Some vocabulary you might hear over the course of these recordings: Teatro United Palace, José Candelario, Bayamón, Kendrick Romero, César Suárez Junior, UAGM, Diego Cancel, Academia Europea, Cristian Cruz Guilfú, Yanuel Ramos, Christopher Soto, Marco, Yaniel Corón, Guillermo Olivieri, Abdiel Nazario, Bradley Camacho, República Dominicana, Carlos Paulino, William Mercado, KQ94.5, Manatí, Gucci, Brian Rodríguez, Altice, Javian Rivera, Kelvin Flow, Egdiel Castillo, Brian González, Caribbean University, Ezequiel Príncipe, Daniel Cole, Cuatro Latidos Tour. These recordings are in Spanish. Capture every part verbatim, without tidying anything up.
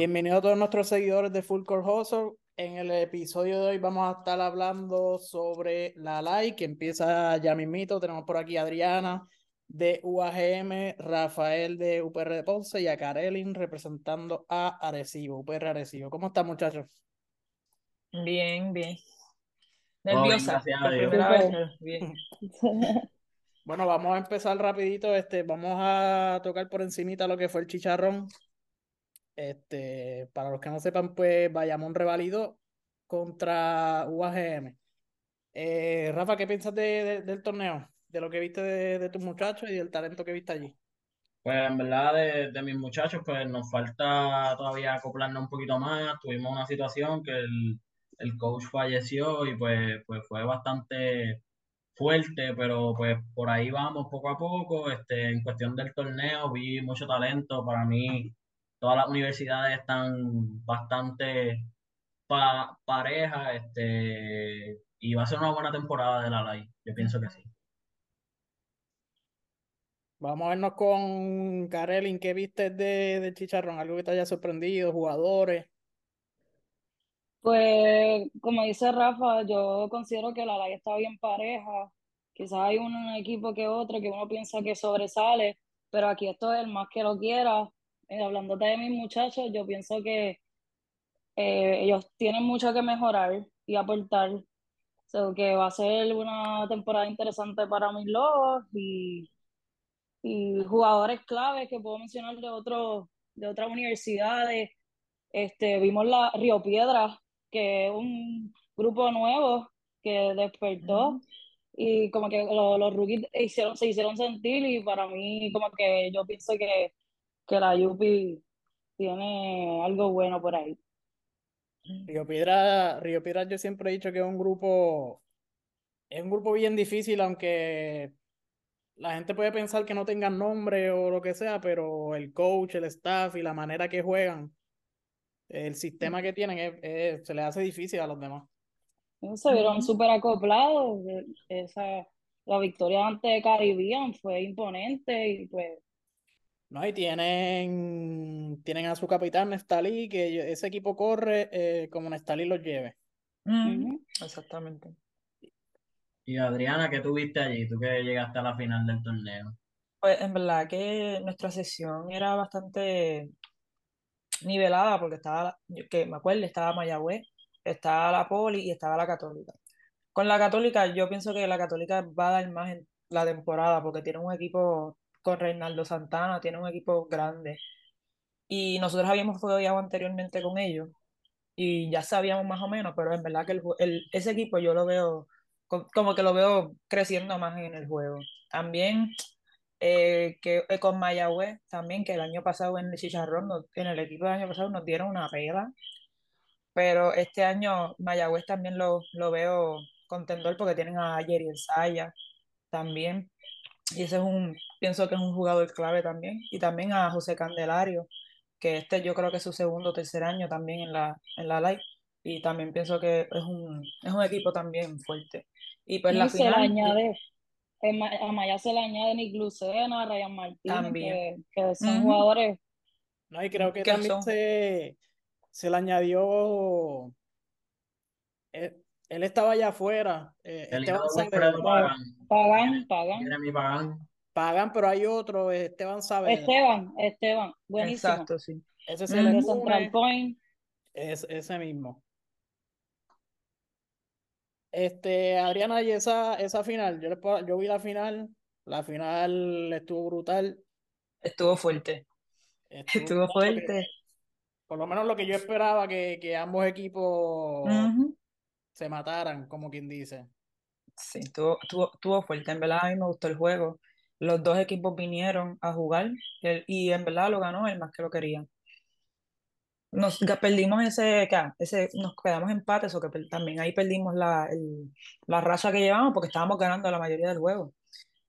Bienvenidos a todos nuestros seguidores de Full Core Hustle. En el episodio de hoy vamos a estar hablando sobre la L A I, que empieza ya mismito. Tenemos por aquí a Adriana de U A G M, Rafael de U P R de Ponce y a Karelin representando a Arecibo, U P R Arecibo. ¿Cómo están, muchachos? Bien, bien. Nerviosa. No, bien, gracias, a Dios. Bien. Bueno, vamos a empezar rapidito. Este, vamos a tocar por encimita lo que fue el chicharrón. Este, para los que no sepan, pues Bayamón revalidó contra U A G M. Eh, Rafa, ¿qué piensas de, de, del torneo? De lo que viste de, de tus muchachos y del talento que viste allí. Pues en verdad de, de mis muchachos, pues nos falta todavía acoplarnos un poquito más. Tuvimos una situación que el, el coach falleció y pues, pues fue bastante fuerte, pero pues por ahí vamos poco a poco. Este, en cuestión del torneo vi mucho talento. Para mí todas las universidades están bastante pa- parejas este, y va a ser una buena temporada de la L A I. Yo pienso que sí. Vamos a vernos con Karelin. ¿Qué viste de, de chicharrón? ¿Algo que te haya sorprendido? ¿Jugadores? Pues, como dice Rafa, yo considero que la L A I está bien pareja. Quizás hay un, un equipo que otro que uno piensa que sobresale, pero aquí esto es el más que lo quiera. Hablando de mis muchachos, yo pienso que eh, ellos tienen mucho que mejorar y aportar. So que va a ser una temporada interesante para mis lobos y, y jugadores claves que puedo mencionar de, otro, de otras universidades. Este, vimos la Río Piedras, que es un grupo nuevo que despertó. Uh-huh. Y como que los, los rookies hicieron, se hicieron sentir y para mí como que yo pienso que que la I U P I tiene algo bueno por ahí. Río Piedras, Río Piedras yo siempre he dicho que es un grupo, es un grupo bien difícil, aunque la gente puede pensar que no tengan nombre o lo que sea, pero el coach, el staff y la manera que juegan, el sistema que tienen, es, es, se les hace difícil a los demás. Se vieron súper acoplados. Esa, la victoria ante Caribbean fue imponente y pues no, y tienen, tienen a su capitán Nestalí, que ese equipo corre eh, como Nestalí los lleve. Mm, exactamente. Y Adriana, ¿qué tuviste allí? Tú que llegaste a la final del torneo. Pues en verdad que nuestra sesión era bastante nivelada, porque estaba, que me acuerdo, estaba Mayagüez, estaba la Poli y estaba la Católica. Con la Católica, yo pienso que la Católica va a dar más en la temporada, porque tiene un equipo con Reynaldo Santana, tiene un equipo grande. Y nosotros habíamos jugado anteriormente con ellos y ya sabíamos más o menos, pero en verdad que el, el, ese equipo yo lo veo, como que lo veo creciendo más en el juego. También eh, que eh, con Mayagüez, también que el año pasado en el Chicharrón, nos, en el equipo del año pasado nos dieron una pela, pero este año Mayagüez también lo, lo veo contendor porque tienen a Jerry Ensaya también. Y ese es un, pienso que es un jugador clave también. Y también a José Candelario, que este yo creo que es su segundo o tercer año también en la, en la L A I. Y también pienso que es un, es un equipo también fuerte. Y pues y la se final. Le añade, a Maya se le añade Nick Lucena, a Brian Martín, que, que son uh-huh. jugadores. No, y creo que también se, se le añadió. Eh, Él estaba allá afuera. Eh, Esteban Pagán. Pagán, Pagán. Pagán, pero hay otro, Esteban Saavedra. Esteban, Esteban. Buenísimo. Exacto, sí. Ese es el Central Point. Es ese mismo. Este, Adriana, y esa, esa final, yo, le puedo, yo vi la final, la final estuvo brutal. Estuvo fuerte. Estuvo, estuvo fuerte. Que, por lo menos lo que yo esperaba, que, que ambos equipos uh-huh. se mataran, como quien dice. Sí, estuvo, estuvo, estuvo fuerte. En verdad a mí me gustó el juego. Los dos equipos vinieron a jugar el, y en verdad lo ganó el más que lo quería. Nos perdimos ese, ese nos quedamos empates o que per, también ahí perdimos la, el, la racha que llevamos porque estábamos ganando la mayoría del juego.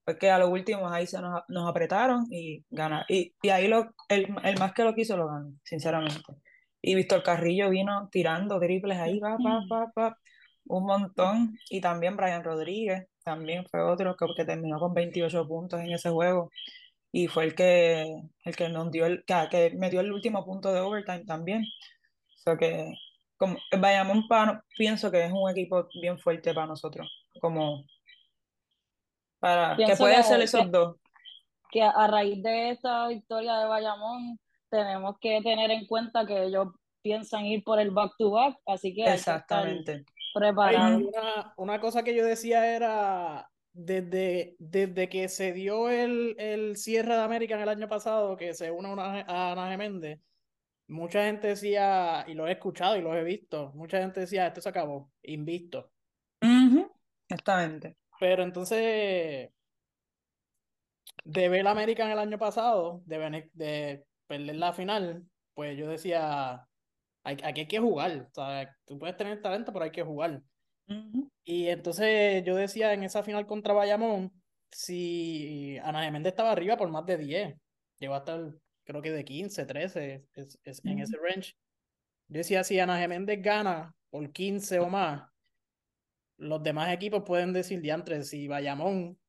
Porque a los últimos ahí se nos, nos apretaron y ganaron. Y, y ahí lo, el, el más que lo quiso lo ganó, sinceramente. Y Víctor Carrillo vino tirando triples ahí, pa, pa, pa, pa. Un montón, y también Brian Rodríguez, también fue otro que, que terminó con veintiocho puntos en ese juego, y fue el que, el que nos dio el, que, que me dio el último punto de overtime también. O sea que como, Bayamón pa, pienso que es un equipo bien fuerte para nosotros, como para pienso que puede hacer que, esos dos. Que a raíz de esta victoria de Bayamón tenemos que tener en cuenta que ellos piensan ir por el back-to-back, así que exactamente hay que estar preparados. Una, una cosa que yo decía era, desde, desde que se dio el, el cierre de América en el año pasado, que se une una, a Ana G. Méndez, mucha gente decía, y lo he escuchado y lo he visto, mucha gente decía, esto se acabó, invisto. Uh-huh. Exactamente. Pero entonces, de ver la América en el año pasado, de, venir, de perder la final, pues yo decía, aquí hay que jugar, o sea, tú puedes tener talento, pero hay que jugar. Uh-huh. Y entonces yo decía en esa final contra Bayamón, si Ana G. Méndez estaba arriba por más de diez, llegó hasta el, creo que de quince, trece, es, es, uh-huh, en ese range. Yo decía, si Ana G. Méndez gana por quince o más, los demás equipos pueden decir, diantre, si Bayamón,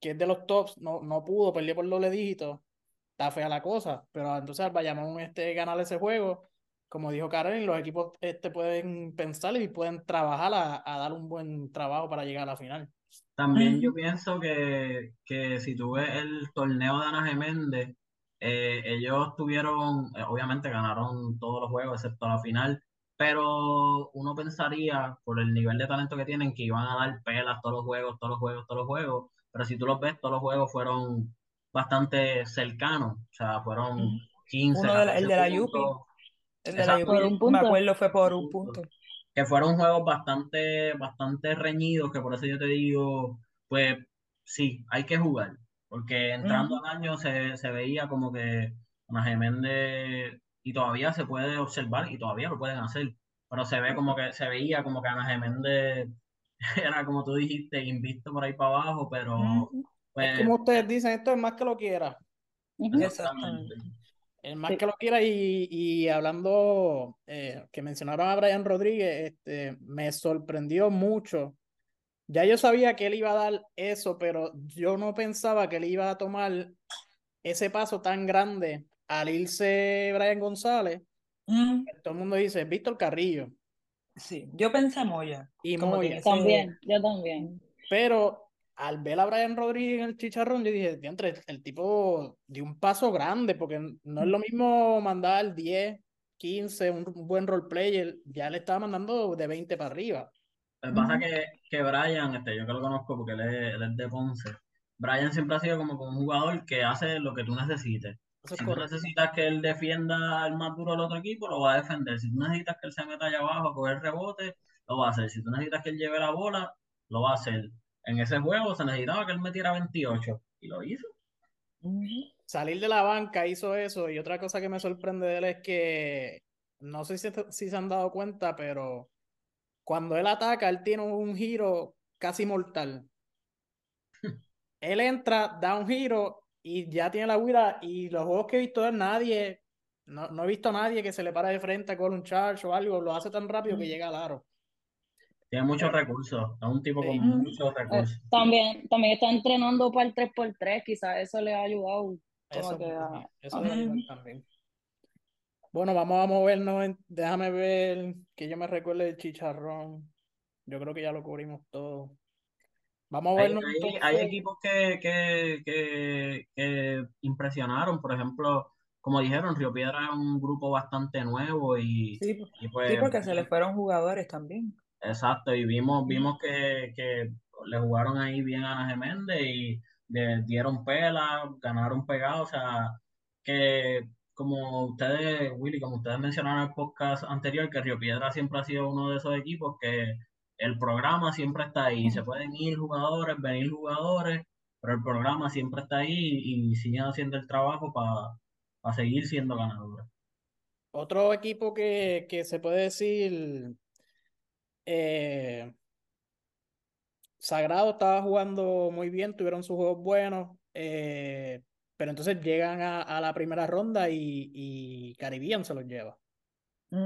que es de los tops, no, no pudo, perdió por doble dígito, está fea la cosa. Pero entonces al Bayamón este, ganar ese juego, como dijo Karen, los equipos este, pueden pensar y pueden trabajar a, a dar un buen trabajo para llegar a la final. También yo pienso que, que si tú ves el torneo de Ana G. Méndez, eh, ellos tuvieron, eh, obviamente ganaron todos los juegos excepto la final, pero uno pensaría, por el nivel de talento que tienen, que iban a dar pelas todos los juegos, todos los juegos, todos los juegos, pero si tú los ves, todos los juegos fueron bastante cercanos, o sea, fueron quince. Uno de la, el de la U P I. Exacto, me acuerdo fue por un punto. Que fueron juegos bastante, bastante reñidos, que por eso yo te digo, pues sí, hay que jugar. Porque entrando mm. al año se, se veía como que Ana G. Méndez, y todavía se puede observar y todavía lo pueden hacer. Pero se ve como que se veía como que Ana G. Méndez era, como tú dijiste, invisto por ahí para abajo, pero mm. pues, como ustedes dicen, esto es más que lo quiera. Exactamente. El más que lo quiera, y, y hablando, eh, que mencionaron a Brian Rodríguez, este, me sorprendió mucho. Ya yo sabía que él iba a dar eso, pero yo no pensaba que él iba a tomar ese paso tan grande al irse Brian González. Mm. Todo el mundo dice, Víctor Carrillo. Sí, yo pensé Moya. Y Moya. También, yo también. Pero al ver a Brian Rodríguez en el chicharrón, yo dije, el, el tipo dio un paso grande, porque no es lo mismo mandar diez, quince, un, un buen role player, ya le estaba mandando de veinte para arriba. Lo que pasa es que, que Brian, este, yo que lo conozco porque él es, él es de Ponce, Brian siempre ha sido como un jugador que hace lo que tú necesites. Eso si tú correcto. necesitas que él defienda al más duro del otro equipo, lo va a defender. Si tú necesitas que él se meta allá abajo a coger rebote, lo va a hacer. Si tú necesitas que él lleve la bola, lo va a hacer. En ese juego se necesitaba que él metiera veintiocho, y lo hizo. Salir de la banca hizo eso, y otra cosa que me sorprende de él es que, no sé si, si se han dado cuenta, pero cuando él ataca, él tiene un giro casi mortal. Él entra, da un giro, y ya tiene la huida, y los juegos que he visto de él, nadie, no, no he visto a nadie que se le para de frente con un charge o algo, lo hace tan rápido que llega al aro. Tiene muchos recursos, es un tipo con sí. muchos recursos. También, también está entrenando para el tres por tres, quizás eso le ha ayudado. Eso, que a, eso a le ayuda también. Bueno, vamos a movernos, déjame ver que yo me recuerde el chicharrón. Yo creo que ya lo cubrimos todo. Vamos a movernos. Hay, hay, hay equipos que, que, que, que impresionaron, por ejemplo, como dijeron, Río Piedras es un grupo bastante nuevo y, sí, y pues, sí, porque se les fueron jugadores también. Exacto, y vimos vimos que, que le jugaron ahí bien a Ana G. Méndez y le dieron pela, ganaron pegado, o sea, que como ustedes, Willy, como ustedes mencionaron en el podcast anterior, que Río Piedra siempre ha sido uno de esos equipos que el programa siempre está ahí, se pueden ir jugadores, venir jugadores, pero el programa siempre está ahí y, y siguen haciendo el trabajo para pa seguir siendo ganadores. Otro equipo que, que se puede decir... Eh, Sagrado estaba jugando muy bien, tuvieron sus juegos buenos, eh, pero entonces llegan a, a la primera ronda y, y Caribbean se los lleva.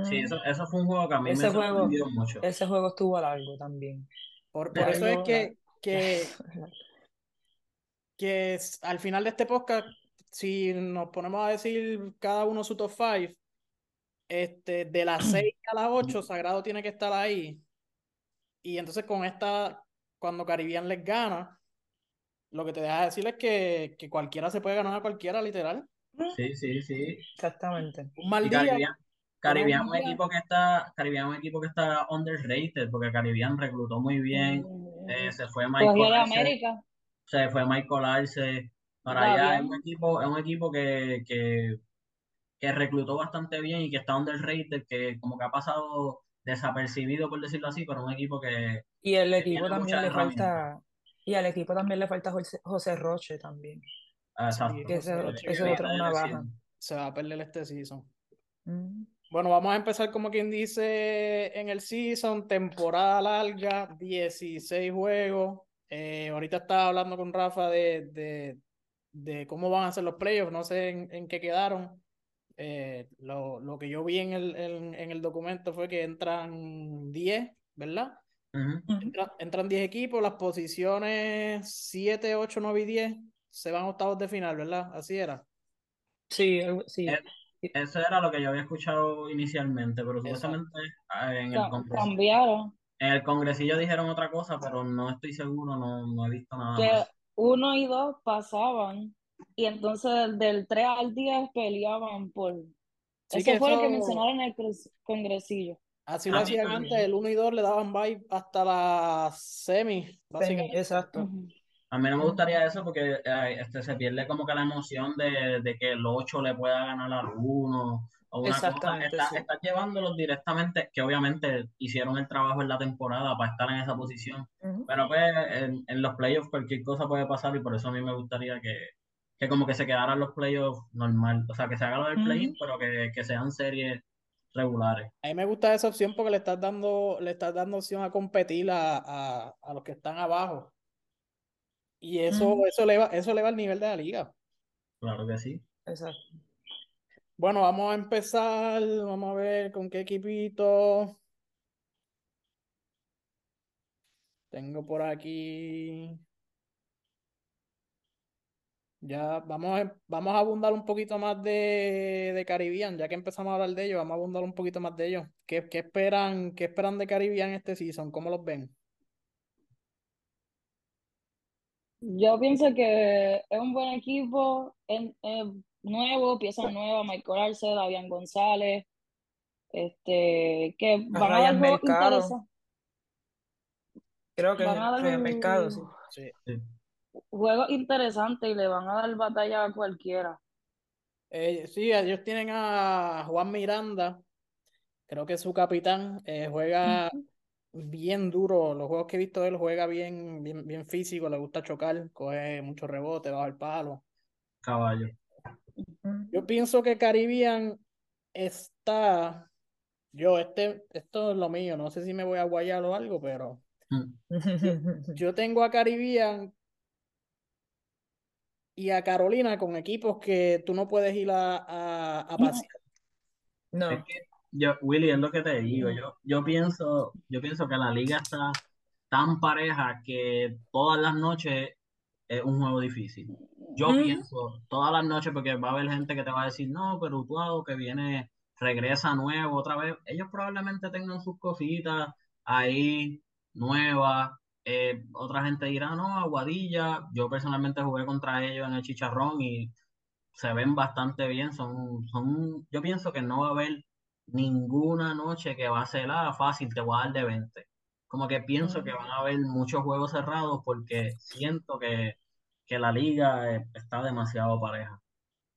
Sí, eso, eso fue un juego que a mí ese me juego, sorprendió mucho. Ese juego estuvo largo también. Por, por eso es que, que, que al final de este podcast si nos ponemos a decir cada uno su top five, este, de las seis a las ocho, Sagrado tiene que estar ahí. Y entonces con esta, cuando Caribbean les gana, lo que te deja decir es que, que cualquiera se puede ganar a cualquiera, literal. Sí, sí, sí. Exactamente. Un mal día. Caribbean, Caribbean, un equipo que está, Caribbean un equipo que está underrated, porque Caribbean reclutó muy bien. Eh, se fue Michael Arce. Se fue Michael Arce. Para allá es un equipo, es un equipo que, que, que reclutó bastante bien y que está underrated, que como que ha pasado desapercibido, por decirlo así, pero un equipo que... Y el equipo también le falta... Y al equipo también le falta José, José Roche también. Exacto. Sí, ese, Roche, ese es otra una baja. Se va a perder este season. Mm. Bueno, vamos a empezar como quien dice en el season, temporada larga, dieciséis juegos. Eh, ahorita estaba hablando con Rafa de... de de cómo van a ser los playoffs, no sé en, en qué quedaron. Eh, lo, lo que yo vi en el, en, en el documento fue que entran diez, ¿verdad? Uh-huh. Entra, entran diez equipos, las posiciones siete, ocho, nueve y diez se van a octavos de final, ¿verdad? Así era. Sí, sí. Eso era lo que yo había escuchado inicialmente, pero supuestamente en el Congreso, cambiaron. En el Congresillo dijeron otra cosa, pero no estoy seguro, no, no he visto nada que... más. Uno y dos pasaban, y entonces del tres al diez peleaban por... Sí, eso fue eso... lo que mencionaron en el congresillo. Así lo hacían antes, el uno y dos le daban bye hasta la semi. Básicamente. Exacto. Uh-huh. A mí no me gustaría eso porque eh, este, se pierde como que la emoción de, de que el ocho le pueda ganar al uno. O una exactamente. Cosa. Está, sí. Está llevándolos directamente, que obviamente hicieron el trabajo en la temporada para estar en esa posición. Uh-huh. Pero pues en, en los playoffs cualquier cosa puede pasar y por eso a mí me gustaría que, que como que se quedaran los playoffs normal. O sea, que se haga lo del uh-huh. play-in, pero que, que sean series regulares. A mí me gusta esa opción porque le estás dando, le estás dando opción a competir a, a, a los que están abajo. Y eso, uh-huh. eso, eleva, eso eleva el nivel de la liga. Claro que sí. Exacto. Bueno, vamos a empezar, vamos a ver con qué equipito. Tengo por aquí. Ya, vamos a, vamos a abundar un poquito más de, de Caribbean, ya que empezamos a hablar de ellos, vamos a abundar un poquito más de ellos. ¿Qué, qué esperan, qué esperan de Caribbean este season? ¿Cómo los ven? Yo pienso que es un buen equipo. En, en... Nuevo, piezas nuevas, Michael Arce, Davián González, este, que van a, a dar Mercado. Creo que van a dar Ryan Mercado, sí. Sí, sí. Juegos interesantes y le van a dar batalla a cualquiera. Eh, sí, ellos tienen a Juan Miranda, creo que es su capitán, eh, juega bien duro, los juegos que he visto de él juega bien, bien, bien físico, le gusta chocar, coge mucho rebote, baja el palo. Caballo. Yo pienso que Caribbean está, yo este, esto es lo mío, no sé si me voy a guayar o algo, pero yo, yo tengo a Caribbean y a Carolina con equipos que tú no puedes ir a, a, a pasear. No, es que yo, Willy, es lo que te digo, yo, yo pienso, yo pienso que la liga está tan pareja que todas las noches es un juego difícil. Yo ¿Mm? pienso todas las noches, porque va a haber gente que te va a decir, no, pero Utuado que viene, regresa nuevo otra vez. Ellos probablemente tengan sus cositas ahí, nuevas. Eh, otra gente dirá, no, Aguadilla. Yo personalmente jugué contra ellos en el Chicharrón y se ven bastante bien. Son, son, yo pienso que no va a haber ninguna noche que va a ser la fácil, te voy a dar de veinte. Como que pienso que van a haber muchos juegos cerrados porque siento que que la liga está demasiado pareja.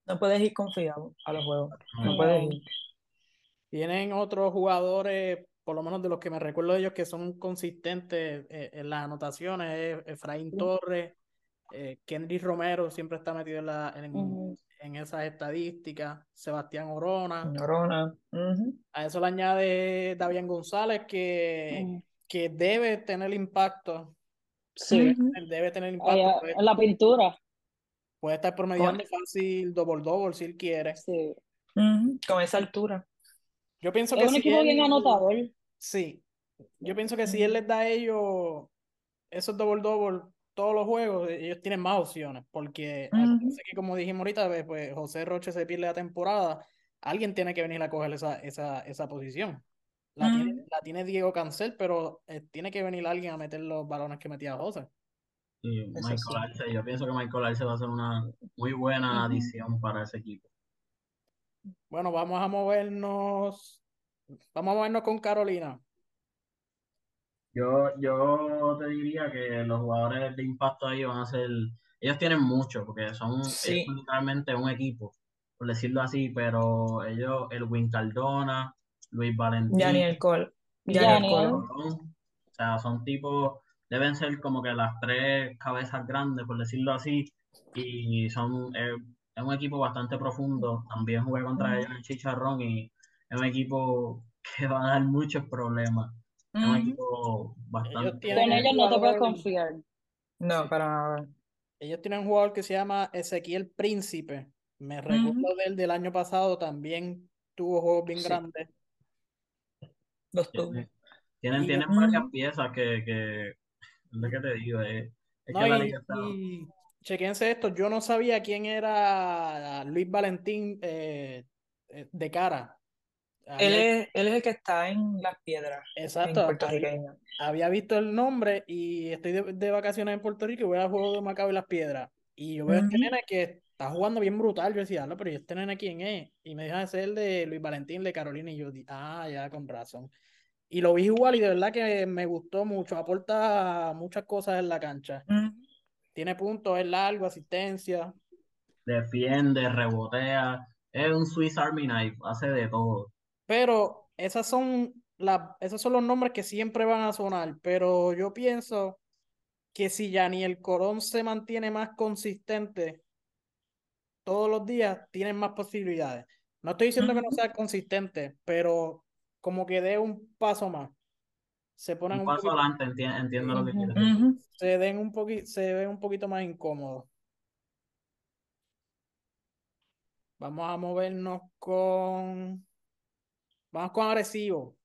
No puedes ir confiado a los juegos. No puedes ir. Tienen otros jugadores, por lo menos de los que me recuerdo de ellos, que son consistentes en las anotaciones. Efraín uh-huh. Torres, eh, Kendrick Romero siempre está metido en, la, en, uh-huh. en esas estadísticas. Sebastián Orona. Orona. Uh-huh. A eso le añade Davián González, que, uh-huh. que debe tener impacto. Sí, uh-huh. debe tener impacto. Allá, en la pintura. Puede estar promediando con... fácil, doble-doble, si él quiere. Sí. Uh-huh. Con esa altura. Yo pienso es que un si equipo él... bien anotador. Sí. Yo pienso que uh-huh. si él les da a ellos esos doble-doble, todos los juegos, ellos tienen más opciones, porque uh-huh. sé que como dijimos ahorita, pues José Roche se pierde la temporada, alguien tiene que venir a coger esa, esa, esa posición. La, uh-huh. tiene, la tiene Diego Cancel, pero eh, tiene que venir alguien a meter los balones que metía José. Sí, Michael sí. Arce, yo pienso que Michael Arce va a ser una muy buena adición para ese equipo. Bueno, vamos a movernos, vamos a movernos con Carolina. Yo, yo te diría que los jugadores de impacto ahí van a ser, ellos tienen mucho, porque son sí. literalmente un equipo, por decirlo así, pero ellos, el Win Cardona, Luis Valentín, Daniel Cole, Daniel Cole, o sea, son tipos, deben ser como que las tres cabezas grandes, por decirlo así, y son, eh, es un equipo bastante profundo, también jugué contra mm. ellos en Chicharrón y es un equipo que va a dar muchos problemas. Es un equipo bastante... Ellos con ellos no te puedes confiar. No, sí. para nada. Ellos tienen un jugador que se llama Ezequiel Príncipe. Me uh-huh. recuerdo del del año pasado. También tuvo juegos bien sí. grandes. Los tuvo. Tienen, tienen, tienen uh-huh. varias piezas que... que es lo que te digo. Es, es no, que la liga está... Chequense esto. Yo no sabía quién era Luis Valentín eh, de cara. Él es, él es el que está en Las Piedras. Exacto. Puertorriqueño. Había visto el nombre y estoy de, de vacaciones en Puerto Rico y voy al juego de Macao y Las Piedras. Y yo veo uh-huh. a este nene que está jugando bien brutal. Yo decía, no, pero ¿y este nene quién es? Y me dijeron, ese es el de Luis Valentín, de Carolina. Y yo dije, ah, ya, con razón. Y lo vi jugar y de verdad que me gustó mucho. Aporta muchas cosas en la cancha. Uh-huh. Tiene puntos, es largo, asistencia. Defiende, rebotea. Es un Swiss Army Knife, hace de todo. Pero esas son la, esos son los nombres que siempre van a sonar, pero yo pienso que si Yaniel Corón se mantiene más consistente todos los días, tienen más posibilidades. No estoy diciendo que no sea consistente, pero como que dé un paso más. Se ponen un paso un poquito, adelante, enti- entiendo uh-huh, lo que quieres decir. Uh-huh. Se den un poqu- se ven un poquito más incómodos. Vamos a movernos con... Vamos con Arecibo.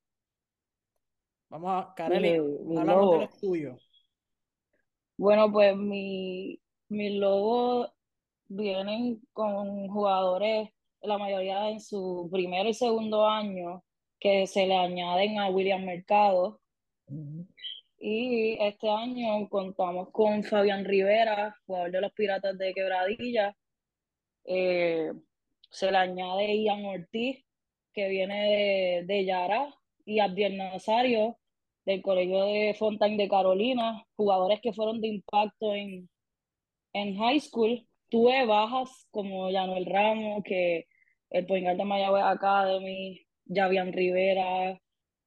Vamos a, Kareli, hablamos de los tuyos. Bueno, pues mi, mi logo vienen con jugadores, la mayoría en su primero y segundo año, que se le añaden a William Mercado. Uh-huh. Y este año contamos con Fabián Rivera, jugador de los Piratas de Quebradilla. Eh, se le añade Ian Ortiz, que viene de, de Yara, y Abdiel Nazario, del Colegio de Fontaine de Carolina, jugadores que fueron de impacto en, en high school. Tuve bajas como Yanuel Ramos, que el point guard de Mayagüez Academy, Javian Rivera,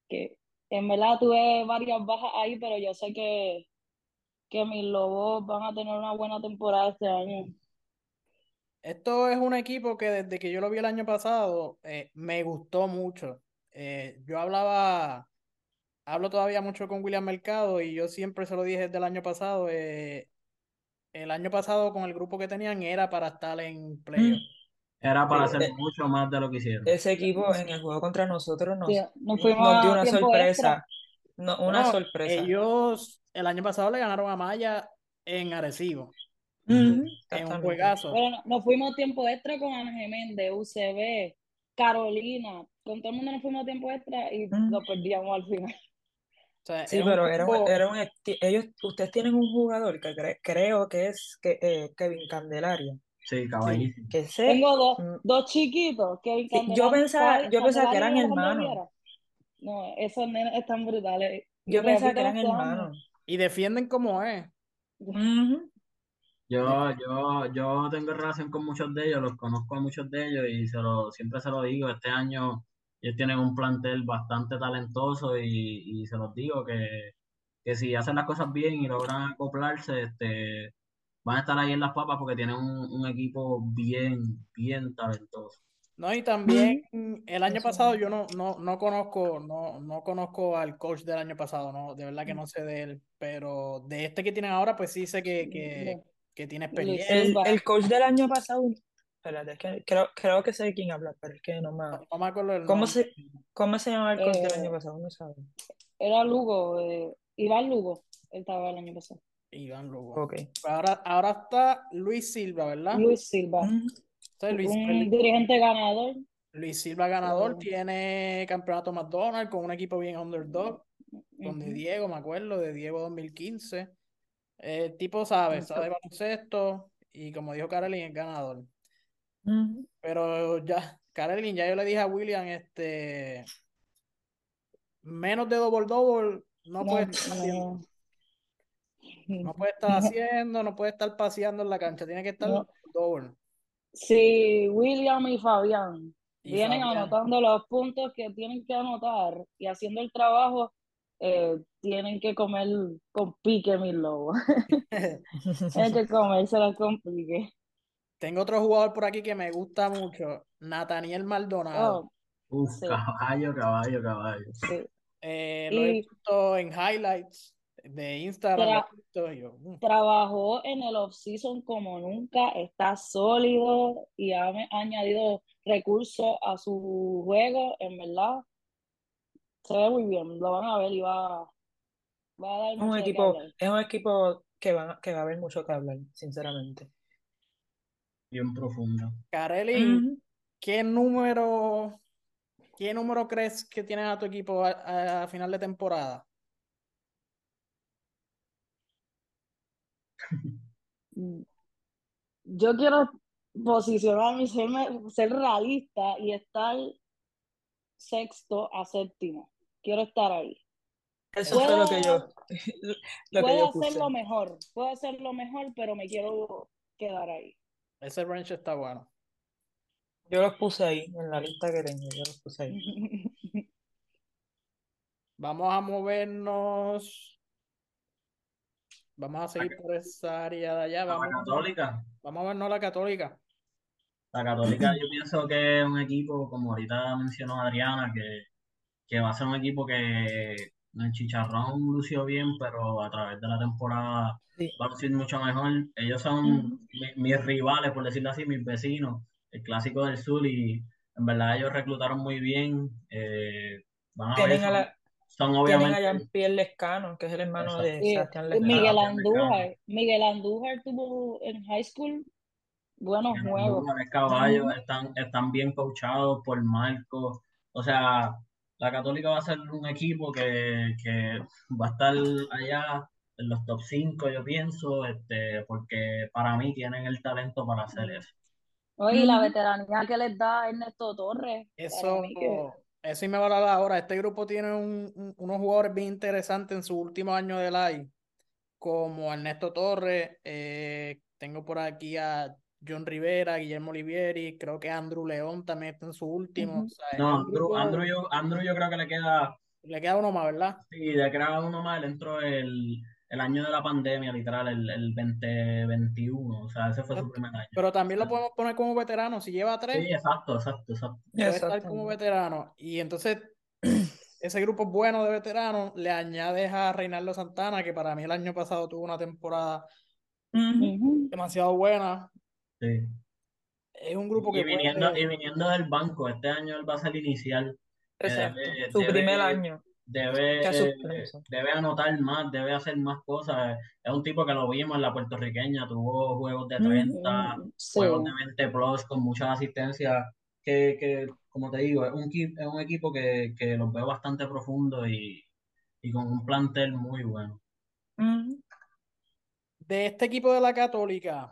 que en verdad tuve varias bajas ahí, pero yo sé que, que mis lobos van a tener una buena temporada este año. Esto es un equipo que desde que yo lo vi el año pasado eh, me gustó mucho. Eh, yo hablaba, hablo todavía mucho con William Mercado y yo siempre se lo dije desde el año pasado. Eh, el año pasado con el grupo que tenían era para estar en playoff. Era para hacer mucho más de lo que hicieron. Ese equipo en el juego contra nosotros nos, sí, nos, nos dio una sorpresa. No, una no, sorpresa. Ellos el año pasado le ganaron a Maya en Arecibo. Uh-huh. Es un juegazo. Bueno, nos fuimos tiempo extra con Ana G. Méndez, U C B, Carolina, con todo el mundo nos fuimos tiempo extra y uh-huh. lo perdíamos al final. O sea, sí, pero era un, era un, ellos, ustedes tienen un jugador que cre, creo que es que, eh, Kevin Candelario. Sí, caballísimo. Que, que sé, tengo dos, dos chiquitos, Kevin Candelario. Yo pensaba, yo pensaba que eran hermanos. No, esos nenes están brutales. Yo y pensaba que eran hermanos. Y defienden como es. Uh-huh. Yo, yo, yo tengo relación con muchos de ellos, los conozco a muchos de ellos y se lo, siempre se lo digo, este año ellos tienen un plantel bastante talentoso y, y se los digo que, que si hacen las cosas bien y logran acoplarse, este, van a estar ahí en las papas porque tienen un, un equipo bien, bien talentoso. No, y también el año pasado yo no, no, no conozco, no, no conozco al coach del año pasado, no, de verdad que no sé de él, pero de este que tienen ahora, pues sí sé que, que... que tiene experiencia. El, el coach del año pasado, espérate, que, creo, creo que sé de quién habla, pero es que no me, no, no me acuerdo el ¿Cómo se, ¿Cómo se llama el coach eh, del año pasado? No sabe. Era Lugo, eh, Iván Lugo, él estaba el año pasado. Iván Lugo. Okay. Ahora, ahora está Luis Silva, ¿verdad? Luis Silva. Mm. Entonces, Luis, un el, dirigente ganador. Luis Silva ganador, uh-huh. Tiene campeonato McDonald's con un equipo bien underdog, donde uh-huh. Diego, me acuerdo, de Diego dos mil quince. El tipo sabe, uh-huh. sabe baloncesto y como dijo Carolyn, es ganador. Uh-huh. Pero ya, Carolyn, ya yo le dije a William, este, menos de double-double no, no puede estar haciendo. No puede estar haciendo, no puede estar paseando en la cancha, tiene que estar no. double. Sí, William y Fabián. Vienen anotando los puntos que tienen que anotar y haciendo el trabajo, eh, tienen que comer con pique mis lobos. Tienen que comérselos con pique. Tengo otro jugador por aquí que me gusta mucho, Nathaniel Maldonado. Oh, Uf, sí. Caballo, caballo, caballo. Sí. Eh, lo y... he visto en highlights de Instagram. Tra yo. Trabajó en el off-season como nunca, está sólido y ha añadido recursos a su juego, en verdad. Se ve muy bien, lo van a ver y va, va a dar mucho un equipo, que hablar. Es un equipo que va, que va a haber mucho que hablar, sinceramente. Bien profundo. Carelli, uh-huh. ¿qué número, ¿qué número crees que tienes a tu equipo a, a, a final de temporada? Yo quiero posicionarme, ser, ser realista y estar sexto a séptimo. Quiero estar ahí. Eso puedo, es lo que yo. Lo puedo que yo puse. Hacerlo mejor, puedo hacerlo mejor, pero me quiero quedar ahí. Ese range está bueno. Yo los puse ahí, en la lista que tengo, yo los puse ahí. Vamos a movernos. Vamos a seguir por esa área de allá. Vamos, la Católica. Vamos a vernos la Católica. La Católica yo pienso que es un equipo, como ahorita mencionó Adriana, que, que va a ser un equipo que el Chicharrón lució bien, pero a través de la temporada sí. va a lucir mucho mejor. Ellos son mm. mi, mis rivales, por decirlo así, mis vecinos, el Clásico del Sur, y en verdad ellos reclutaron muy bien. Eh, van a ver... A la... Son obviamente... Tienen a Jean-Pierre Lescano, que es el hermano Exacto. de sí. Sebastián Lescano. Miguel Andújar. Miguel Andújar tuvo en high school buenos Miguel juegos. Andújar, caballo, están, están bien coachados por Marco. O sea, la Católica va a ser un equipo que, que va a estar allá en los top cinco, yo pienso, este, porque para mí tienen el talento para hacer eso. Oye, mm. la veteranía que les da Ernesto Torres. Eso... Eso y me va a hablar ahora. Este grupo tiene un, un, unos jugadores bien interesantes en su último año de L A I, como Ernesto Torres, eh, tengo por aquí a John Rivera, Guillermo Olivieri, creo que Andrew León también está en su último. Uh-huh. O sea, no, Andrew, Andrew, yo, Andrew yo creo que le queda... Le queda uno más, ¿verdad? Sí, le queda uno más dentro del el año de la pandemia, literal, el, el veinte veintiuno, o sea, ese fue exacto. su primer año. Pero también lo podemos poner como veterano, si lleva tres. Sí, exacto, exacto, exacto. Puede estar como veterano. Y entonces, ese grupo bueno de veteranos, le añades a Reynaldo Santana, que para mí el año pasado tuvo una temporada uh-huh. demasiado buena. Sí. Es un grupo que... Y viniendo, puede... y viniendo del banco, este año él va a ser inicial. Exacto, debe, su debe... primer año. Debe, eh, debe anotar más, debe hacer más cosas. Es un tipo que lo vimos en la puertorriqueña, tuvo juegos de treinta, mm, sí. juegos de veinte plus con muchas asistencias, que, que como te digo, es un, es un equipo que, que los veo bastante profundo y, y con un plantel muy bueno. De este equipo de la Católica,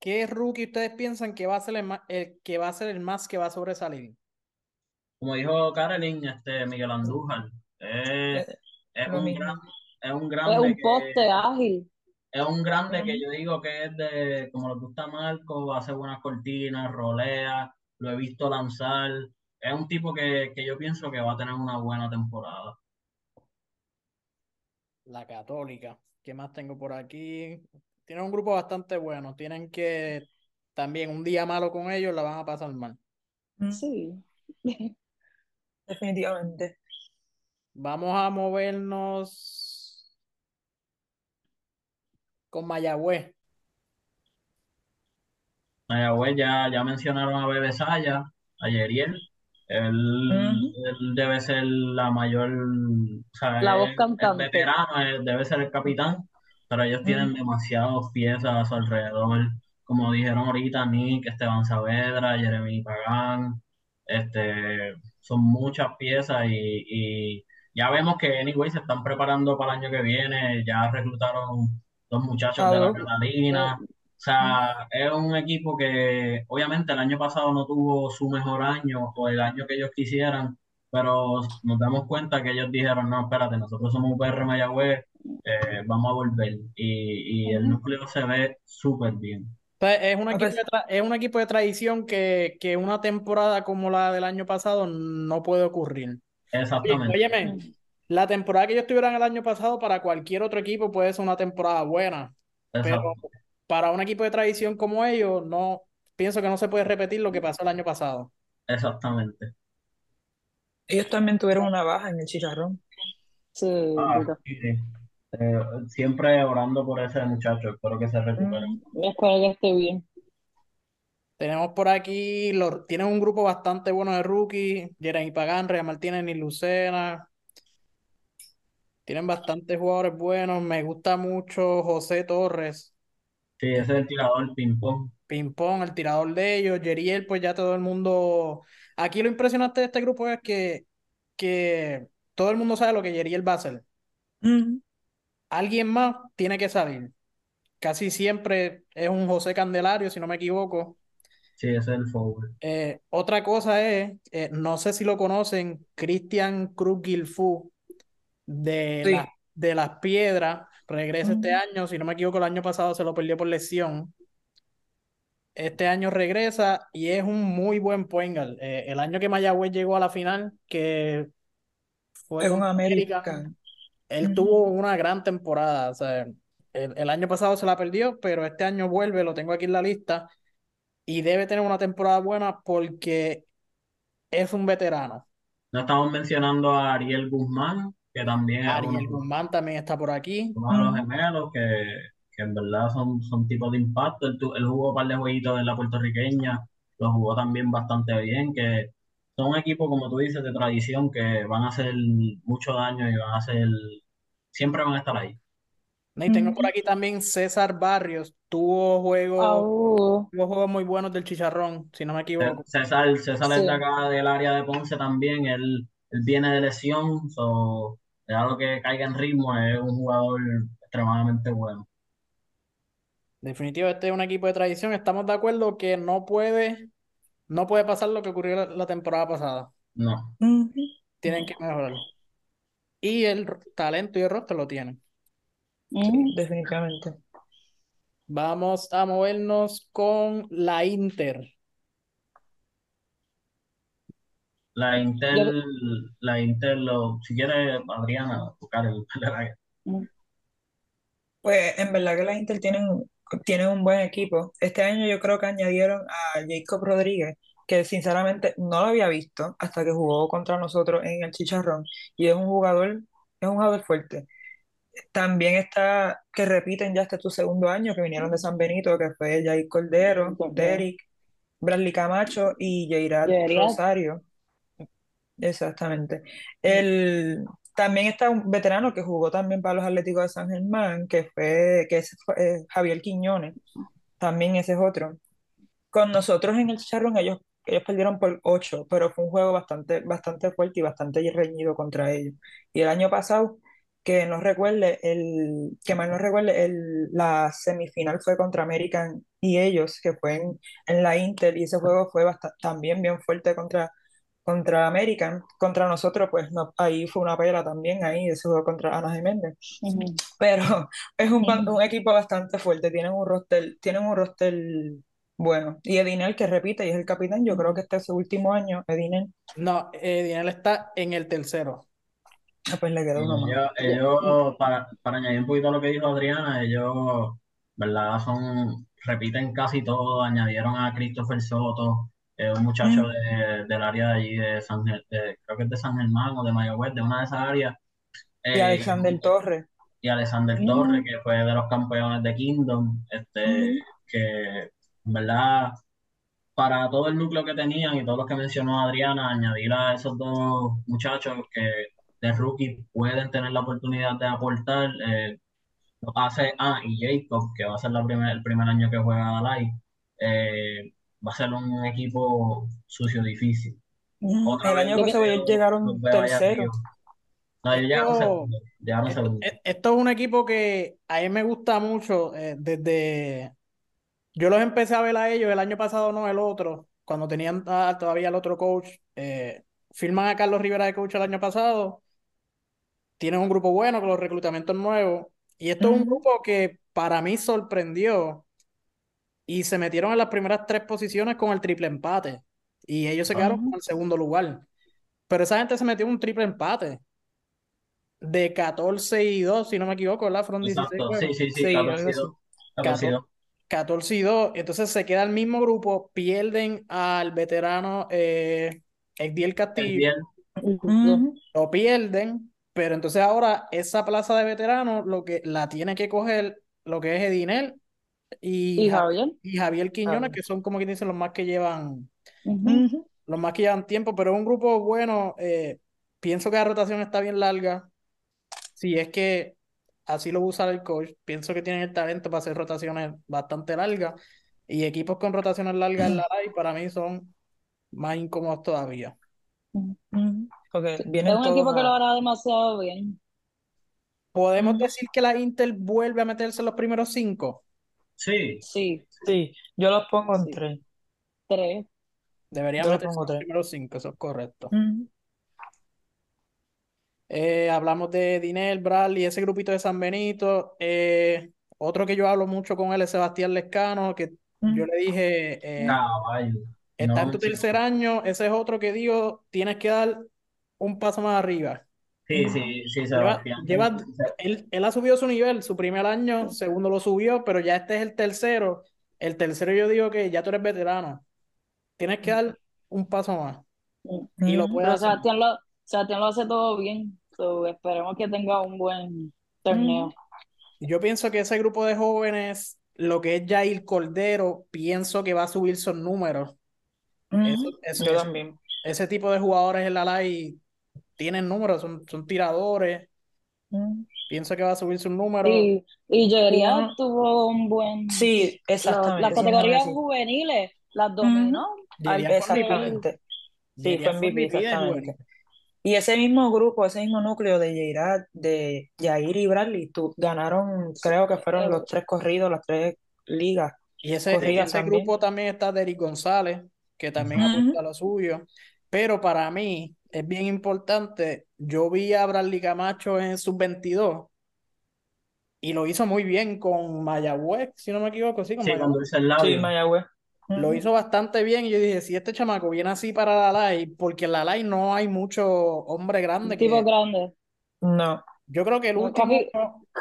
¿qué rookie ustedes piensan que va a ser el, el, que va a ser el más que va a sobresalir? Como dijo Carolyn, este Miguel Andújar, es, es, un, gran, es un grande. Es un poste que, ágil. Es un grande uh-huh. que yo digo que es de, como le gusta a Marco, hace buenas cortinas, rolea, lo he visto lanzar. Es un tipo que, que yo pienso que va a tener una buena temporada. La Católica. ¿Qué más tengo por aquí? Tienen un grupo bastante bueno. Tienen que también un día malo con ellos, la van a pasar mal. Sí. Definitivamente. Vamos a movernos con Mayagüez. Mayagüez ya, ya mencionaron a Bebe Saya, a Yeriel. Él, uh-huh. él debe ser la mayor, o sea, la voz cantante. El veterano, debe ser el capitán. pero ellos tienen demasiadas piezas a su alrededor, como dijeron ahorita, Nick, Esteban Saavedra, Jeremy Pagán, este, son muchas piezas y, y ya vemos que anyway se están preparando para el año que viene, ya reclutaron dos muchachos oh. de la Catalina, o sea, es un equipo que obviamente el año pasado no tuvo su mejor año o el año que ellos quisieran, pero nos damos cuenta que ellos dijeron, no, espérate, nosotros somos U P R Mayagüez, eh, vamos a volver. Y, y el núcleo se ve súper bien. Es un equipo de, tra es un equipo de tradición que, que una temporada como la del año pasado no puede ocurrir. Exactamente. Oye, óyeme, la temporada que ellos tuvieran el año pasado para cualquier otro equipo puede ser una temporada buena. Exacto. Pero para un equipo de tradición como ellos, no, pienso que no se puede repetir lo que pasó el año pasado. Exactamente. Ellos también tuvieron una baja en el Chicharrón. Sí. Ah, sí, sí. Eh, siempre orando por ese muchacho. Espero que se recupere. Espero que esté bien. Tenemos por aquí, los, tienen un grupo bastante bueno de rookies. Jeremy Pagán, Real Martínez, Nick Lucena. Tienen bastantes jugadores buenos. Me gusta mucho José Torres. Sí, ese es el tirador ping-pong. Ping-pong, el tirador de ellos. Yeriel, pues ya todo el mundo... Aquí lo impresionante de este grupo es que, que todo el mundo sabe lo que Yeriel va a hacer. Uh-huh. Alguien más tiene que salir. Casi siempre es un José Candelario, si no me equivoco. Sí, ese es el forward. Eh, otra cosa es, eh, no sé si lo conocen, Cristian Cruz Guilfú de, sí. la, de Las Piedras. Regresa uh-huh. este año, si no me equivoco, el año pasado se lo perdió por lesión. Este año regresa y es un muy buen point guard. Eh, el año que Mayagüez llegó a la final, que fue es un American, él mm-hmm. tuvo una gran temporada. O sea, el, el año pasado se la perdió, pero este año vuelve, lo tengo aquí en la lista, y debe tener una temporada buena porque es un veterano. No estamos mencionando a Ariel Guzmán, que también... Ariel es un... Guzmán también está por aquí. Uno de los gemelos que... que en verdad son, son tipos de impacto. Él, él jugó un par de jueguitos en la puertorriqueña, los jugó también bastante bien, que son equipos, como tú dices, de tradición, que van a hacer mucho daño y van a hacer... Siempre van a estar ahí. Y tengo por aquí también César Barrios, tuvo juegos, oh. tuvo juegos muy buenos del Chicharrón, si no me equivoco. César, César sí. es de acá del área de Ponce también, él, él viene de lesión, so, de algo que caiga en ritmo, es un jugador extremadamente bueno. Definitivo, este es un equipo de tradición. Estamos de acuerdo que no puede no puede pasar lo que ocurrió la, la temporada pasada. No. Tienen que mejorarlo. Y el talento y el roster lo tienen. Sí, definitivamente. Vamos a movernos con la Inter. La Inter, Yo... la Inter, lo, si quiere, Adriana, buscar el... Pues en verdad que la Inter tienen... Tienen un buen equipo. Este año yo creo que añadieron a Jacob Rodríguez, que sinceramente no lo había visto hasta que jugó contra nosotros en el Chicharrón. Y es un jugador, es un jugador fuerte. También está, que repiten ya este tu segundo año, que vinieron de San Benito, que fue Jair Cordero, Derek, Bradley Camacho y Jairad Rosario. Exactamente. El... También está un veterano que jugó también para los Atléticos de San Germán, que fue, que es eh, Javier Quiñones, también ese es otro. Con nosotros en el Chicharrón ellos, ellos perdieron por ocho, pero fue un juego bastante, bastante fuerte y bastante reñido contra ellos. Y el año pasado, que no recuerde, el, que mal no recuerde, el, la semifinal fue contra American y ellos, que fue en, en la Inter, y ese juego fue bastante, también bien fuerte contra... Contra American, contra nosotros, pues no, ahí fue una pela también, ahí ese juego contra Ana G. Méndez. Uh-huh. Pero es un, uh-huh. un equipo bastante fuerte, tienen un roster, tienen un roster bueno. Y Edinel, que repite, y es el capitán, yo creo que este es su último año, Edinel. No, Edinel está en el tercero. Ah, pues le quedó uno más. Ellos, ellos para, para añadir un poquito a lo que dijo Adriana, ellos, ¿verdad? Son, repiten casi todo, añadieron a Christopher Soto. Eh, un muchacho mm. de, del área de allí, de San, de, creo que es de San Germán o de Mayagüez, de una de esas áreas. Eh, y Alexander Torres. Y Alexander mm. Torres, que fue de los campeones de Kingdom, este mm. que, en verdad, para todo el núcleo que tenían y todos los que mencionó Adriana, añadir a esos dos muchachos que de rookie pueden tener la oportunidad de aportar, eh, Lo hace ah, y Jacob, que va a ser la primer, el primer año que juega L A I, eh, va a ser un equipo sucio difícil. Otra el año vez, pasado ellos llegaron tercero. No, ellos llegaron segundo. Llegaron esto, segundo. Esto es un equipo que a mí me gusta mucho. Eh, desde yo los empecé a ver a ellos, el año pasado no, el otro, cuando tenían ah, todavía el otro coach. Eh, firman a Carlos Rivera de coach el año pasado. Tienen un grupo bueno con los reclutamientos nuevos. Y esto uh-huh. es un grupo que para mí sorprendió y se metieron en las primeras tres posiciones con el triple empate. Y ellos se quedaron uh-huh. en el segundo lugar. Pero esa gente se metió en un triple empate de catorce y dos, si no me equivoco, ¿verdad? Fueron dieciséis. Exacto. Sí, sí, sí, sí, catorce y dos. Entonces se queda el mismo grupo, pierden al veterano eh, Egdiel Castillo. Uh-huh. Lo pierden. Pero entonces ahora esa plaza de veteranos lo que la tiene que coger lo que es Edinel y, ¿Y Javier y Javier Quiñones, Javier. que son como quien dicen los más que llevan uh-huh. los más que llevan tiempo, pero es un grupo bueno. Eh, pienso que la rotación está bien larga. Si es que así lo usa el coach, pienso que tienen el talento para hacer rotaciones bastante largas. Y equipos con rotaciones largas uh-huh. en la L A I para mí son más incómodos todavía. Uh-huh. Porque viene es un equipo a... que lo hará demasiado bien. ¿Podemos mm. decir que la Inter vuelve a meterse en los primeros cinco? Sí. Sí. Sí. Yo los pongo en sí. tres. Tres. Deberían Yo meterse en los primeros cinco, eso es correcto. Mm. Eh, hablamos de Dinel, Bradley, ese grupito de San Benito. Eh, otro que yo hablo mucho con él es Sebastián Lescano, que mm. yo le dije... Eh, no, vaya. Está no, en tu tercer chico. año, ese es otro que digo, tienes que dar... un paso más arriba. Sí, sí, sí, Sebastián. Lleva, lleva, él, él ha subido su nivel, su primer año, segundo lo subió, pero ya este es el tercero. El tercero yo digo que ya tú eres veterano. Tienes que dar un paso más. Y lo puedes hacer. Sebastián lo, Sebastián lo hace todo bien. So, esperemos que tenga un buen torneo. Yo pienso que ese grupo de jóvenes, lo que es Jair Cordero, pienso que va a subir sus números. Mm. Eso, eso, yo eso, también. Ese tipo de jugadores en la L A I tienen números, son, son tiradores. Mm. Pienso que va a subir su número. Sí, y Yerian no. tuvo un buen... Sí, exactamente. Las, las categorías sí. juveniles las dominó. Mm. Al... Exactamente. Sí, fue M V P, exactamente. Y ese mismo grupo, ese mismo núcleo de Yeirad, de Jair y Bradley, tú, ganaron, creo que fueron sí. los tres corridos, las tres ligas. Y ese, ese también. grupo también está Derrick González, que también mm-hmm. apunta a lo suyo. Pero para mí... es bien importante. Yo vi a Bradley Camacho en sub veintidós y lo hizo muy bien con Mayagüez, si no me equivoco. Sí, con sí, Mayagüez. Sí, Mayagüez. Lo mm. hizo bastante bien y yo dije, si este chamaco viene así para la L A I, porque en la L A I no hay mucho hombre grande. Que... tipo grande. No. Yo creo que el último,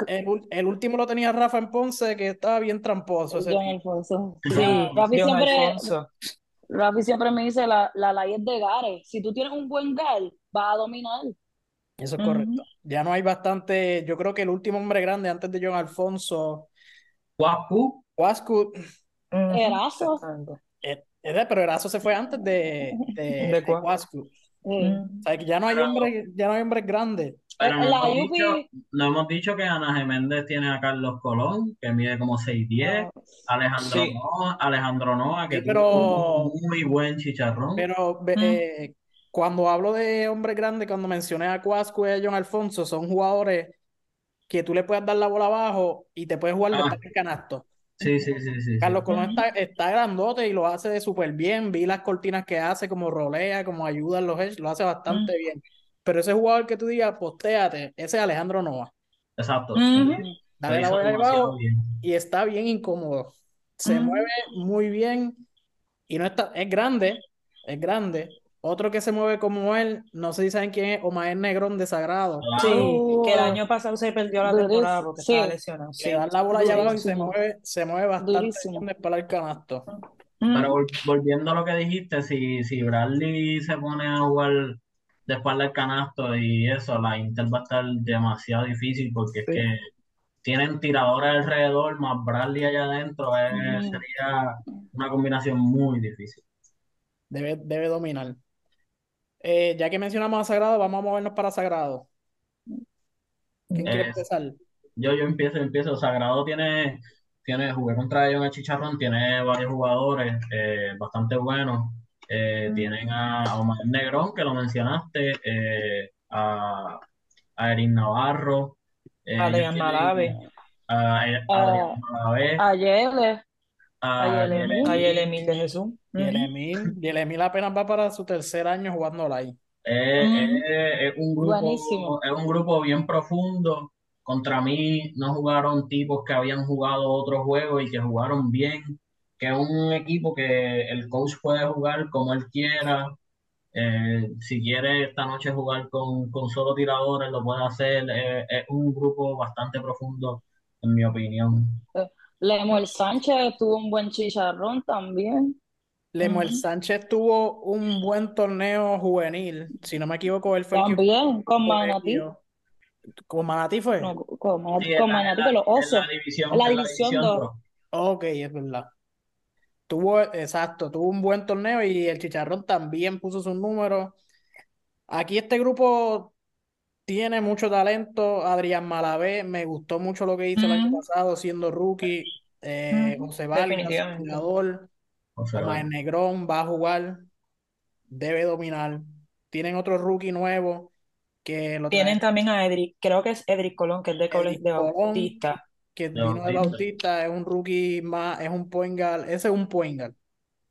el, el último lo tenía Rafa en Ponce, que estaba bien tramposo. Ese John Alfonso. Sí, ah, Rafa siempre... Alfonso. Rafi siempre me dice, la, la L A I es de gares. Si tú tienes un buen gar, vas a dominar. Eso es uh-huh. correcto. Ya no hay bastante... Yo creo que el último hombre grande antes de John Alfonso... Guascu. Guascu. Uh-huh. Erazo. Er, er, pero Erazo se fue antes de, de, de, de Guascu. Uh-huh. O sea, que ya no hay pero, hombre, ya no hay hombres grandes. Pero no, la hemos dicho, no hemos dicho que Ana G. Méndez tiene a Carlos Colón, que mide como seis pies, no. Alejandro, sí. Noa, Alejandro Noa, que sí, pero, tiene un muy buen chicharrón. Pero mm. eh, cuando hablo de hombre grande, cuando mencioné a Cuasco y a John Alfonso, son jugadores que tú le puedes dar la bola abajo y te puedes jugar ah. de el canasto. Sí, sí, sí, sí. Carlos sí. Colón está, está grandote y lo hace súper bien. Vi las cortinas que hace, como rolea, como ayuda en los edge, lo hace bastante mm. bien. Pero ese jugador que tú digas, postéate, ese es Alejandro Noa. Exacto. Mm-hmm. Dale la bola abajo y está bien incómodo. Se mm-hmm. mueve muy bien y no está, es grande, es grande. Otro que se mueve como él, no sé si saben quién es, Omaer Negrón de Sagrado. Sí, oh. que el año pasado se perdió la temporada porque sí. estaba lesionado. Se sí. da la bola abajo y se mueve, se mueve bastante para el canasto. Pero volviendo a lo que dijiste, si, si Bradley se pone a jugar de espalda el canasto y eso, la Inter va a estar demasiado difícil porque sí. es que tienen tiradores alrededor, más Bradley allá adentro, es, mm. sería una combinación muy difícil. Debe, debe dominar. Eh, ya que mencionamos a Sagrado, vamos a movernos para Sagrado. ¿Quién eh, quiere empezar? Yo, yo empiezo, empiezo. Sagrado tiene, tiene, jugué contra ellos en el Chicharrón, tiene varios jugadores eh, bastante buenos. Eh, mm. Tienen a Omar Negrón, que lo mencionaste, eh, a, a Erin Navarro, eh, a Leán Malave, a, a, a, a, a Yele, a Yele Emil de Jesús. Yele Emil, Yele Emil apenas va para su tercer año jugando ahí. Es, mm. es, es, un grupo, es un grupo bien profundo. Contra mí no jugaron tipos que habían jugado otros juegos y que jugaron bien, que es un equipo que el coach puede jugar como él quiera. Eh, si quiere esta noche jugar con, con solo tiradores, lo puede hacer. Eh, es un grupo bastante profundo, en mi opinión. Lemuel Sánchez tuvo un buen Chicharrón también. Lemuel uh-huh. Sánchez tuvo un buen torneo juvenil, si no me equivoco, él fue también, el que... con Manatí. ¿Con Manatí fue? No, con Manatí, sí, con Manatí de los Osos. En la división, en la división dos. dos. Ok, es verdad. Tuvo, exacto, tuvo un buen torneo y el Chicharrón también puso sus números. Aquí este grupo tiene mucho talento. Adrián Malavé, me gustó mucho lo que hizo mm. el año pasado siendo rookie. Eh, mm. José Vargas, jugador. Omar Negrón va a jugar. Debe dominar. Tienen otro rookie nuevo. Que lo tienen también a Edric. Creo que es Edric Colón, que es de Colón de Bautista. Que vino de Bautista. Bautista, es un rookie más, es un point guard, ese es un point guard.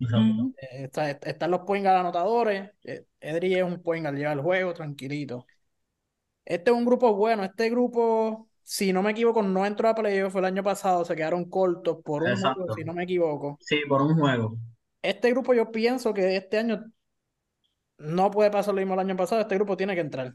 Uh-huh. Está, están los point guard anotadores, Edri es un point guard, lleva el juego tranquilito. Este es un grupo bueno, este grupo, si no me equivoco, no entró a playoff el año pasado, se quedaron cortos por un Exacto. juego, si no me equivoco. Sí, por un juego. Este grupo yo pienso que este año no puede pasar lo mismo el año pasado, este grupo tiene que entrar.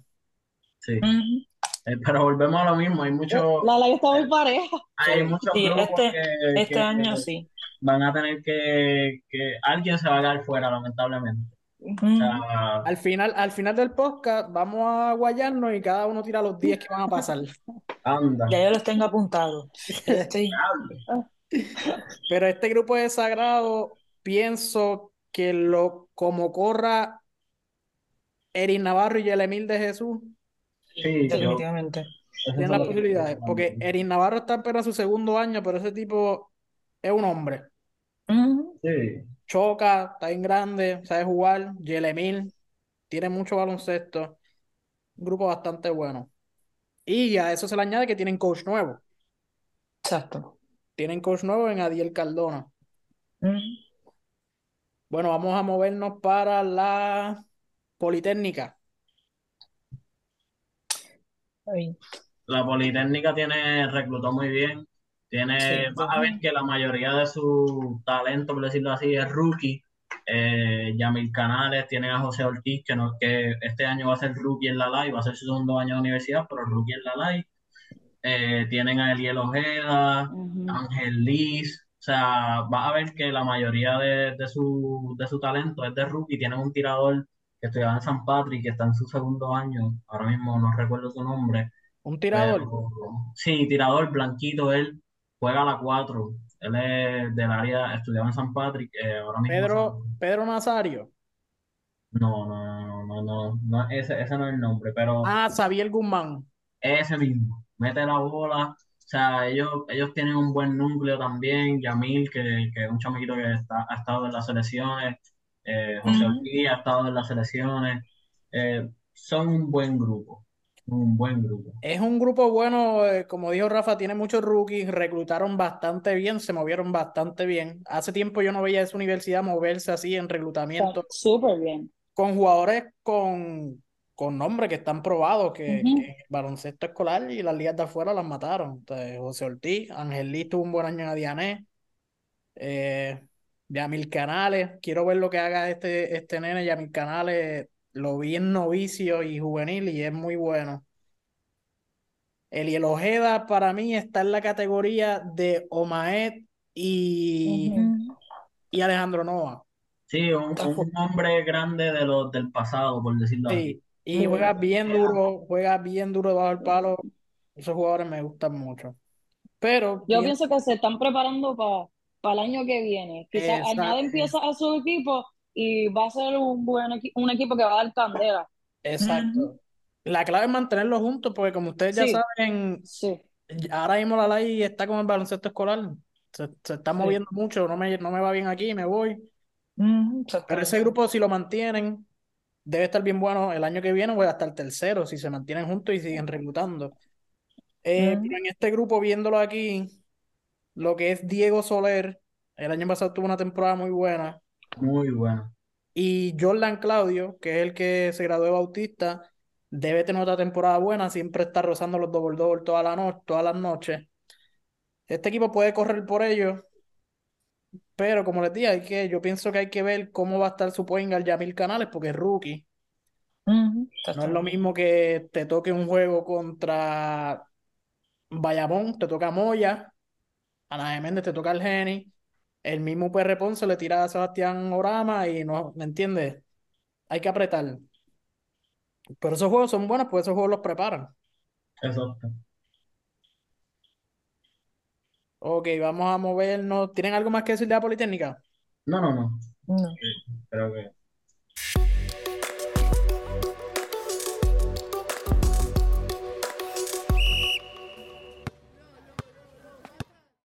Sí. Uh-huh. Eh, pero volvemos a lo mismo, hay mucho... La liga está muy pareja. Hay muchos sí, grupos este, que, este que, año que sí. Van a tener que, que... Alguien se va a quedar fuera, lamentablemente. Uh-huh. O sea, al, final, al final del podcast vamos a guayarnos y cada uno tira los diez que van a pasar. Anda. Ya yo los tengo apuntados. Estoy... Pero este grupo de Sagrado, pienso que lo como corra Erin Navarro y Yelemil de Jesús... Sí, definitivamente. Tiene las posibilidades, porque Erin Navarro está apenas su segundo año, pero ese tipo es un hombre. Sí. Choca, está bien grande, sabe jugar. Yelemil tiene mucho baloncesto. Un grupo bastante bueno. Y a eso se le añade que tienen coach nuevo. Exacto. Tienen coach nuevo en Adiel Cardona. Mm. Bueno, vamos a movernos para la Politécnica. La Politécnica tiene reclutó muy bien. Tiene, sí, vas a ver que la mayoría de su talento, por decirlo así, es rookie. Eh, Yamil Canales, tiene a José Ortiz, que, no, que este año va a ser rookie en la L A I, va a ser su segundo año de universidad, pero rookie en la L A I. Eh, tienen a Eliel Ojeda, uh-huh. Ángel Liz. O sea, vas a ver que la mayoría de, de, su, de su talento es de rookie. Tienen un tirador que estudiaba en San Patrick, que está en su segundo año, ahora mismo no recuerdo su nombre. ¿Un tirador? Pero, sí, tirador, blanquito, él juega a la cuatro, él es del área, estudiaba en San Patrick, eh, ahora mismo... Pedro, Pedro Nazario. No, no, no, no, no, no ese, ese no es el nombre, pero... Ah, Xavier Guzmán. Ese mismo, mete la bola, o sea, ellos, ellos tienen un buen núcleo también, Yamil, que, que es un chamaquito que está, ha estado en las selecciones, Eh, José uh-huh. Ortiz ha estado en las selecciones. Eh, son un buen grupo. Un buen grupo. Es un grupo bueno, eh, como dijo Rafa, tiene muchos rookies, reclutaron bastante bien, se movieron bastante bien. Hace tiempo yo no veía esa universidad moverse así en reclutamiento. Súper bien. Con jugadores con, con nombres que están probados, que, uh-huh. que el baloncesto escolar y las ligas de afuera las mataron. Entonces, José Ortiz, Angelí tuvo un buen año en Adiané. Eh. Yamil Canales, quiero ver lo que haga este, este nene. Yamil Canales lo vi en novicio y juvenil y es muy bueno. Eliel Ojeda para mí está en la categoría de Omaed y, uh-huh. y Alejandro Noa. Sí, un, un hombre grande de los del pasado, por decirlo así. Sí, y juega bien duro, juega bien duro bajo el palo. Esos jugadores me gustan mucho. Pero yo bien... pienso que se están preparando para... para el año que viene. Quizás añaden piezas a su equipo y va a ser un buen equi- un equipo que va a dar candela. Exacto. Mm-hmm. La clave es mantenerlos juntos porque como ustedes ya sí. saben, sí. ahora mismo la L A I está con el baloncesto escolar. Se, se está sí. moviendo mucho, no me, no me va bien aquí, me voy. Uh-huh, Pero ese grupo, si lo mantienen, debe estar bien bueno. El año que viene, pues hasta el tercero, si se mantienen juntos y siguen reclutando. Eh, uh-huh. Pero en este grupo, viéndolo aquí, lo que es Diego Soler, el año pasado tuvo una temporada muy buena. Muy buena. Y Jordan Claudio, que es el que se graduó de Bautista, debe tener otra temporada buena, siempre está rozando los doble-doble toda la no- todas las noches. Este equipo puede correr por ellos, pero como les dije, hay que, yo pienso que hay que ver cómo va a estar su point guard Yamil Canales, porque es rookie. Uh-huh. No es lo mismo que te toque un juego contra Bayamón, te toca Moya, Ana G. Méndez te toca el Geni, el mismo U P R Ponce le tira a Sebastián Orama y no, ¿me entiendes? Hay que apretar. Pero esos juegos son buenos, pues esos juegos los preparan. Exacto. Ok, vamos a movernos. ¿Tienen algo más que decir de la Politécnica? No, no, no. No. Sí, creo que...